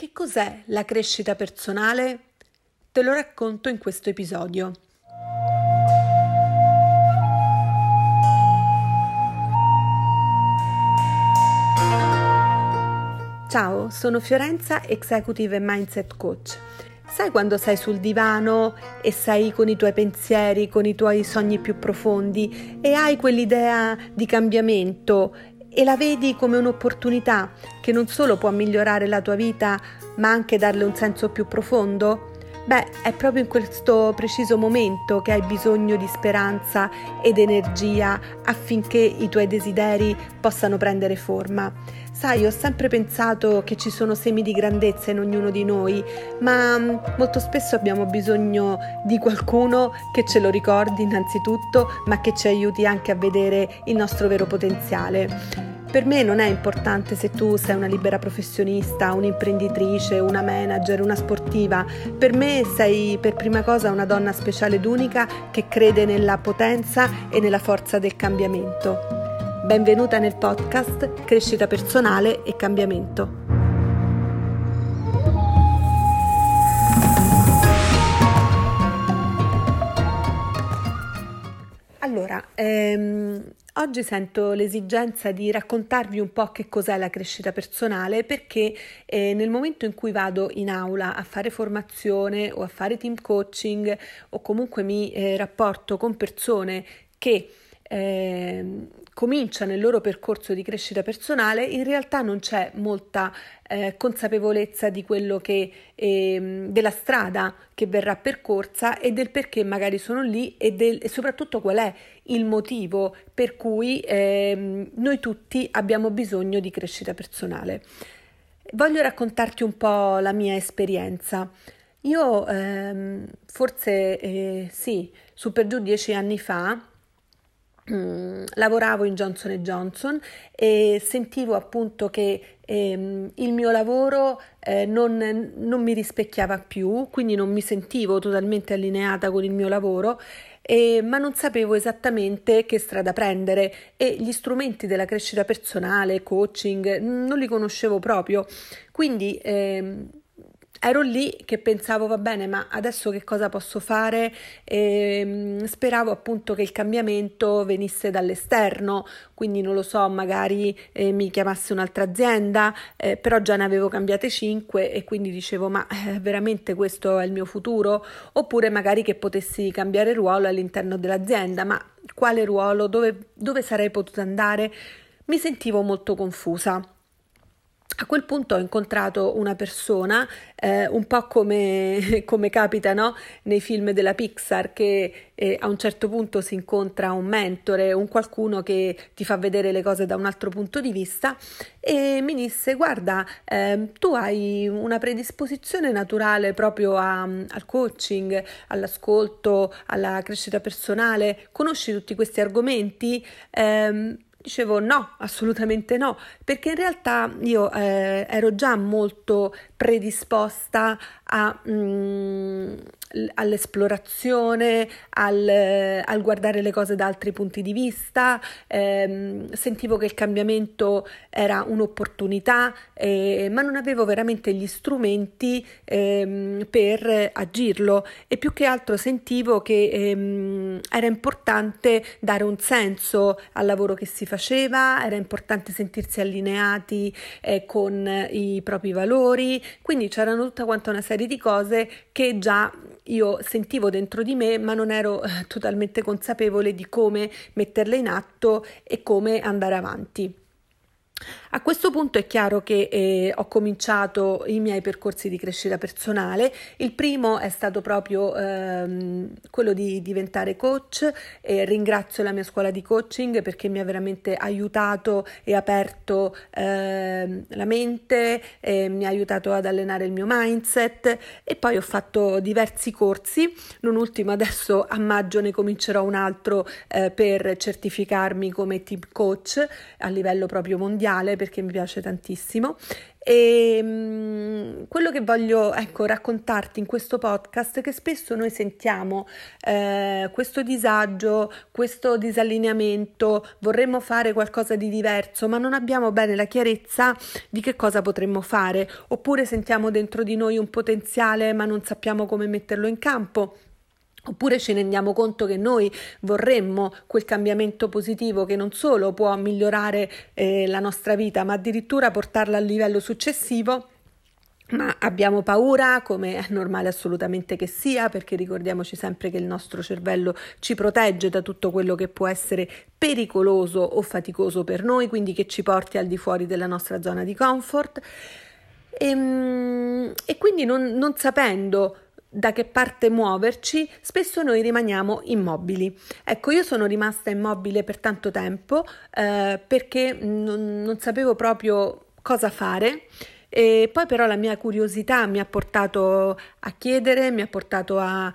Che cos'è la crescita personale? Te lo racconto in questo episodio. Ciao, sono Fiorenza, Executive e Mindset Coach. Sai quando sei sul divano e sei con i tuoi pensieri, con i tuoi sogni più profondi e hai quell'idea di cambiamento e la vedi come un'opportunità che non solo può migliorare la tua vita, ma anche darle un senso più profondo? Beh, è proprio in questo preciso momento che hai bisogno di speranza ed energia affinché i tuoi desideri possano prendere forma. Sai, ho sempre pensato che ci sono semi di grandezza in ognuno di noi, ma molto spesso abbiamo bisogno di qualcuno che ce lo ricordi innanzitutto, ma che ci aiuti anche a vedere il nostro vero potenziale. Per me non è importante se tu sei una libera professionista, un'imprenditrice, una manager, una sportiva. Per me sei per prima cosa una donna speciale ed unica che crede nella potenza e nella forza del cambiamento. Benvenuta nel podcast Crescita personale e cambiamento. Allora, oggi sento l'esigenza di raccontarvi un po' che cos'è la crescita personale, perché nel momento in cui vado in aula a fare formazione o a fare team coaching o comunque mi rapporto con persone che cominciano il loro percorso di crescita personale, in realtà non c'è molta consapevolezza di quello che della strada che verrà percorsa e del perché magari sono lì e soprattutto qual è il motivo per cui noi tutti abbiamo bisogno di crescita personale. Voglio raccontarti un po' la mia esperienza. Io su per giù 10 anni fa lavoravo in Johnson Johnson e sentivo appunto che il mio lavoro non mi rispecchiava più, quindi non mi sentivo totalmente allineata con il mio lavoro, ma non sapevo esattamente che strada prendere e gli strumenti della crescita personale, coaching, non li conoscevo proprio, quindi ero lì che pensavo, va bene, ma adesso che cosa posso fare? Speravo appunto che il cambiamento venisse dall'esterno, quindi non lo so, magari mi chiamasse un'altra azienda, però già ne avevo cambiate 5 e quindi dicevo, ma veramente questo è il mio futuro? Oppure magari che potessi cambiare ruolo all'interno dell'azienda, ma quale ruolo? Dove sarei potuta andare? Mi sentivo molto confusa. A quel punto ho incontrato una persona, un po' come capita, no? Nei film della Pixar, che a un certo punto si incontra un mentore, un qualcuno che ti fa vedere le cose da un altro punto di vista, e mi disse, guarda, tu hai una predisposizione naturale proprio al coaching, all'ascolto, alla crescita personale, conosci tutti questi argomenti? Dicevo no, assolutamente no, perché in realtà io ero già molto predisposta all'esplorazione, al guardare le cose da altri punti di vista, sentivo che il cambiamento era un'opportunità, ma non avevo veramente gli strumenti per agirlo e più che altro sentivo che era importante dare un senso al lavoro che si faceva, era importante sentirsi allineati con i propri valori, quindi c'erano tutta quanta una serie di cose che già io sentivo dentro di me, ma non ero totalmente consapevole di come metterle in atto e come andare avanti. A questo punto è chiaro che ho cominciato i miei percorsi di crescita personale. Il primo è stato proprio quello di diventare coach, e ringrazio la mia scuola di coaching perché mi ha veramente aiutato e aperto la mente, mi ha aiutato ad allenare il mio mindset e poi ho fatto diversi corsi, non ultimo adesso a maggio ne comincerò un altro per certificarmi come team coach a livello proprio mondiale, perché mi piace tantissimo, e quello che voglio, ecco, raccontarti in questo podcast è che spesso noi sentiamo questo disagio, questo disallineamento, vorremmo fare qualcosa di diverso, ma non abbiamo bene la chiarezza di che cosa potremmo fare, oppure sentiamo dentro di noi un potenziale ma non sappiamo come metterlo in campo. Oppure ci rendiamo conto che noi vorremmo quel cambiamento positivo che non solo può migliorare la nostra vita, ma addirittura portarla al livello successivo, ma abbiamo paura, come è normale assolutamente che sia, perché ricordiamoci sempre che il nostro cervello ci protegge da tutto quello che può essere pericoloso o faticoso per noi, quindi che ci porti al di fuori della nostra zona di comfort. E quindi non sapendo da che parte muoverci, spesso noi rimaniamo immobili. Ecco, io sono rimasta immobile per tanto tempo perché non sapevo proprio cosa fare, e poi però la mia curiosità mi ha portato a chiedere, mi ha portato a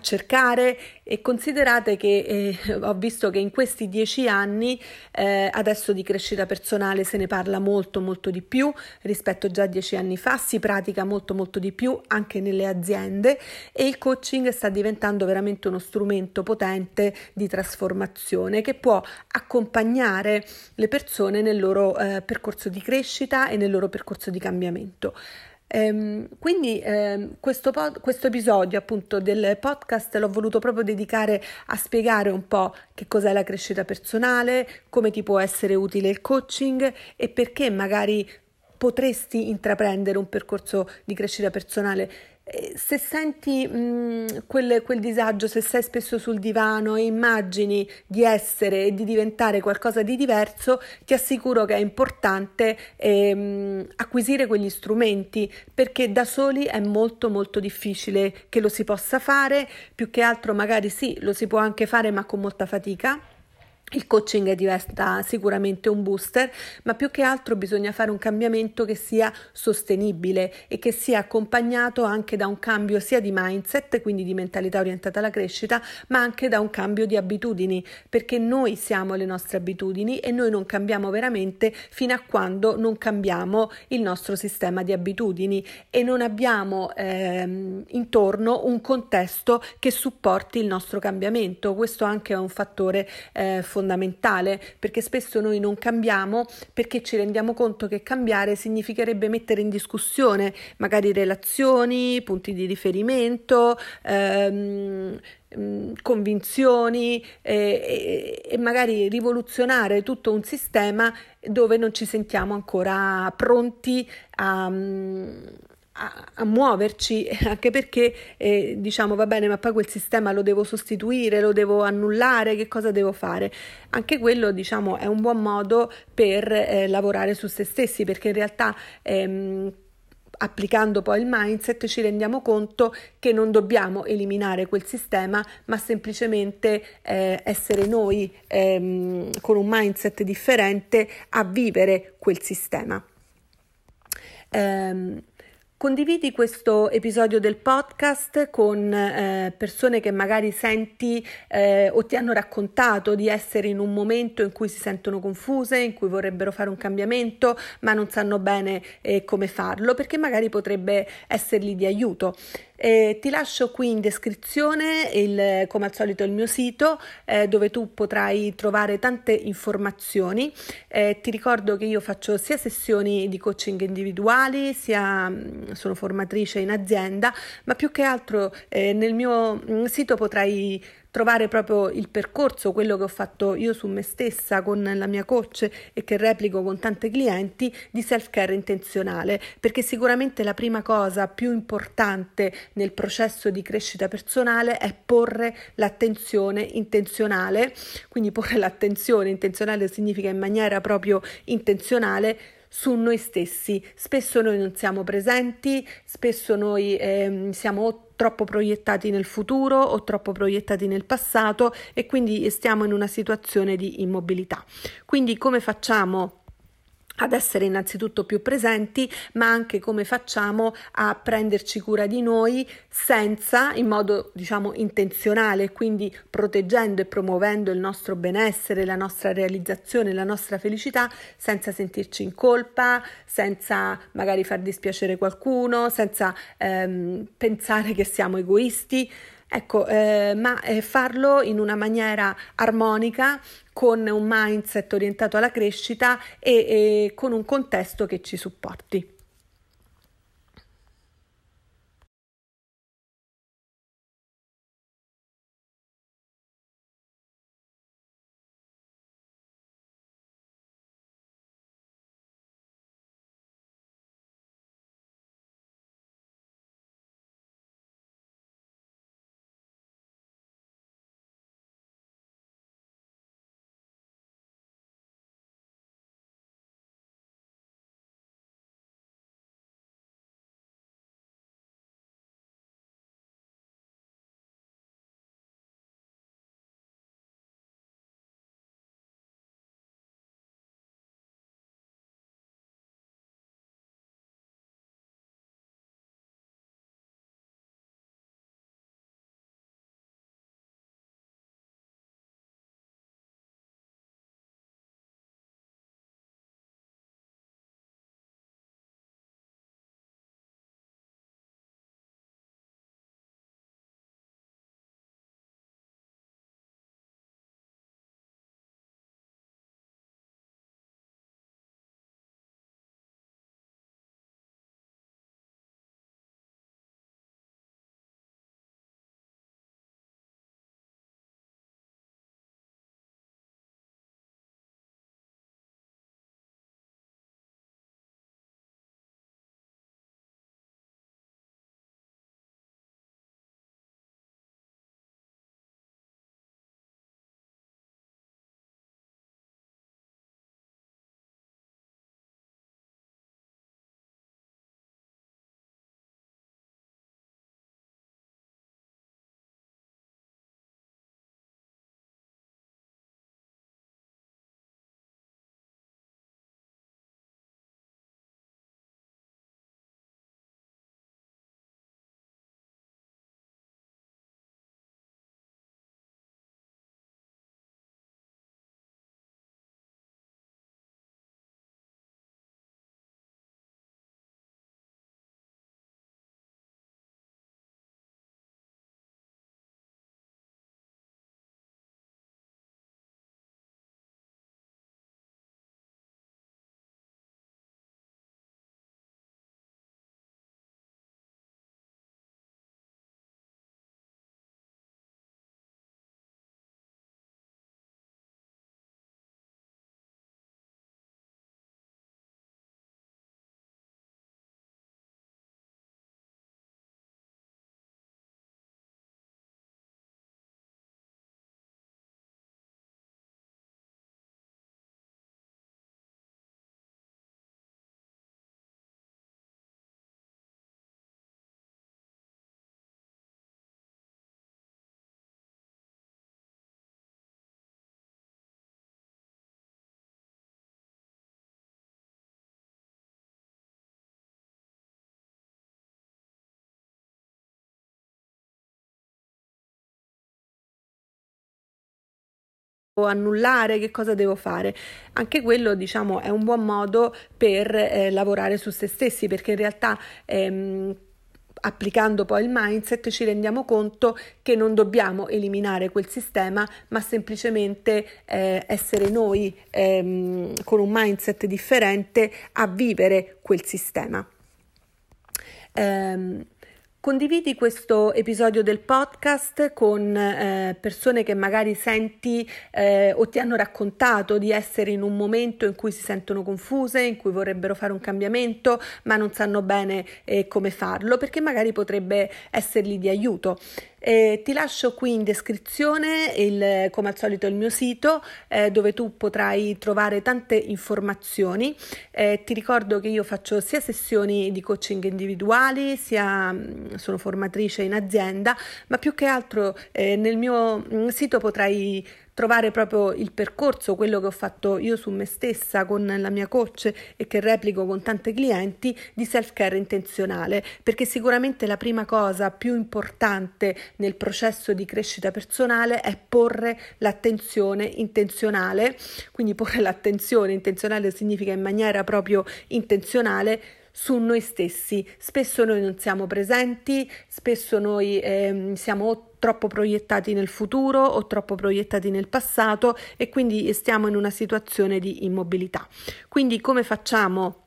cercare, e considerate che ho visto che in questi 10 anni adesso di crescita personale se ne parla molto molto di più rispetto già a 10 anni fa, si pratica molto molto di più anche nelle aziende, e il coaching sta diventando veramente uno strumento potente di trasformazione che può accompagnare le persone nel loro percorso di crescita e nel loro percorso di cambiamento. Quindi questo episodio appunto del podcast l'ho voluto proprio dedicare a spiegare un po' che cos'è la crescita personale, come ti può essere utile il coaching e perché magari potresti intraprendere un percorso di crescita personale. Se senti quel disagio, se sei spesso sul divano e immagini di essere e di diventare qualcosa di diverso, ti assicuro che è importante acquisire quegli strumenti, perché da soli è molto molto difficile che lo si possa fare. Più che altro magari sì, lo si può anche fare ma con molta fatica. Il coaching diventa sicuramente un booster, ma più che altro bisogna fare un cambiamento che sia sostenibile e che sia accompagnato anche da un cambio sia di mindset, quindi di mentalità orientata alla crescita, ma anche da un cambio di abitudini, perché noi siamo le nostre abitudini e noi non cambiamo veramente fino a quando non cambiamo il nostro sistema di abitudini e non abbiamo intorno un contesto che supporti il nostro cambiamento. Questo anche è un fattore fondamentale, perché spesso noi non cambiamo perché ci rendiamo conto che cambiare significherebbe mettere in discussione magari relazioni, punti di riferimento, convinzioni e magari rivoluzionare tutto un sistema dove non ci sentiamo ancora pronti a muoverci, anche perché diciamo va bene, ma poi quel sistema lo devo sostituire, lo devo annullare, che cosa devo fare? Anche quello, diciamo, è un buon modo per lavorare su se stessi, perché in realtà applicando poi il mindset ci rendiamo conto che non dobbiamo eliminare quel sistema, ma semplicemente essere noi con un mindset differente a vivere quel sistema. Condividi questo episodio del podcast con persone che magari senti o ti hanno raccontato di essere in un momento in cui si sentono confuse, in cui vorrebbero fare un cambiamento ma non sanno bene come farlo, perché magari potrebbe essergli di aiuto. Ti lascio qui in descrizione come al solito il mio sito dove tu potrai trovare tante informazioni. Ti ricordo che io faccio sia sessioni di coaching individuali, sia sono formatrice in azienda, ma più che altro nel mio sito potrai trovare proprio il percorso, quello che ho fatto io su me stessa con la mia coach e che replico con tanti clienti, di self-care intenzionale, perché sicuramente la prima cosa più importante nel processo di crescita personale è porre l'attenzione intenzionale, quindi porre l'attenzione intenzionale significa in maniera proprio intenzionale su noi stessi. Spesso noi non siamo presenti, spesso noi siamo troppo proiettati nel futuro o troppo proiettati nel passato e quindi stiamo in una situazione di immobilità. Quindi come facciamo ad essere innanzitutto più presenti, ma anche come facciamo a prenderci cura di noi senza, in modo diciamo intenzionale, quindi proteggendo e promuovendo il nostro benessere, la nostra realizzazione, la nostra felicità, senza sentirci in colpa, senza magari far dispiacere qualcuno, senza pensare che siamo egoisti. Ecco, ma farlo in una maniera armonica, con un mindset orientato alla crescita e con un contesto che ci supporti. Annullare, che cosa devo fare? Anche quello, diciamo, è un buon modo per lavorare su se stessi, perché in realtà applicando poi il mindset ci rendiamo conto che non dobbiamo eliminare quel sistema, ma semplicemente essere noi con un mindset differente a vivere quel sistema. Condividi questo episodio del podcast con persone che magari senti o ti hanno raccontato di essere in un momento in cui si sentono confuse, in cui vorrebbero fare un cambiamento ma non sanno bene come farlo, perché magari potrebbe essergli di aiuto. Ti lascio qui in descrizione come al solito il mio sito dove tu potrai trovare tante informazioni. Ti ricordo che io faccio sia sessioni di coaching individuali, sia sono formatrice in azienda, ma più che altro nel mio sito potrai trovare proprio il percorso, quello che ho fatto io su me stessa con la mia coach e che replico con tante clienti, di self-care intenzionale, perché sicuramente la prima cosa più importante nel processo di crescita personale è porre l'attenzione intenzionale, quindi porre l'attenzione intenzionale significa in maniera proprio intenzionale su noi stessi. Spesso noi non siamo presenti, spesso noi siamo troppo proiettati nel futuro o troppo proiettati nel passato e quindi stiamo in una situazione di immobilità. Quindi come facciamo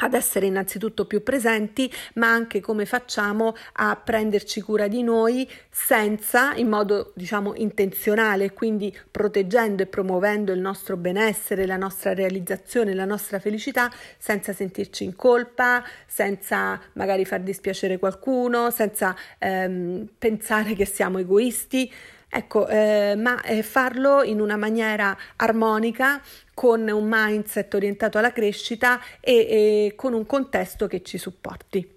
ad essere innanzitutto più presenti, ma anche come facciamo a prenderci cura di noi senza, in modo diciamo intenzionale, quindi proteggendo e promuovendo il nostro benessere, la nostra realizzazione, la nostra felicità, senza sentirci in colpa, senza magari far dispiacere qualcuno, senza pensare che siamo egoisti. Ecco, ma farlo in una maniera armonica, con un mindset orientato alla crescita e con un contesto che ci supporti.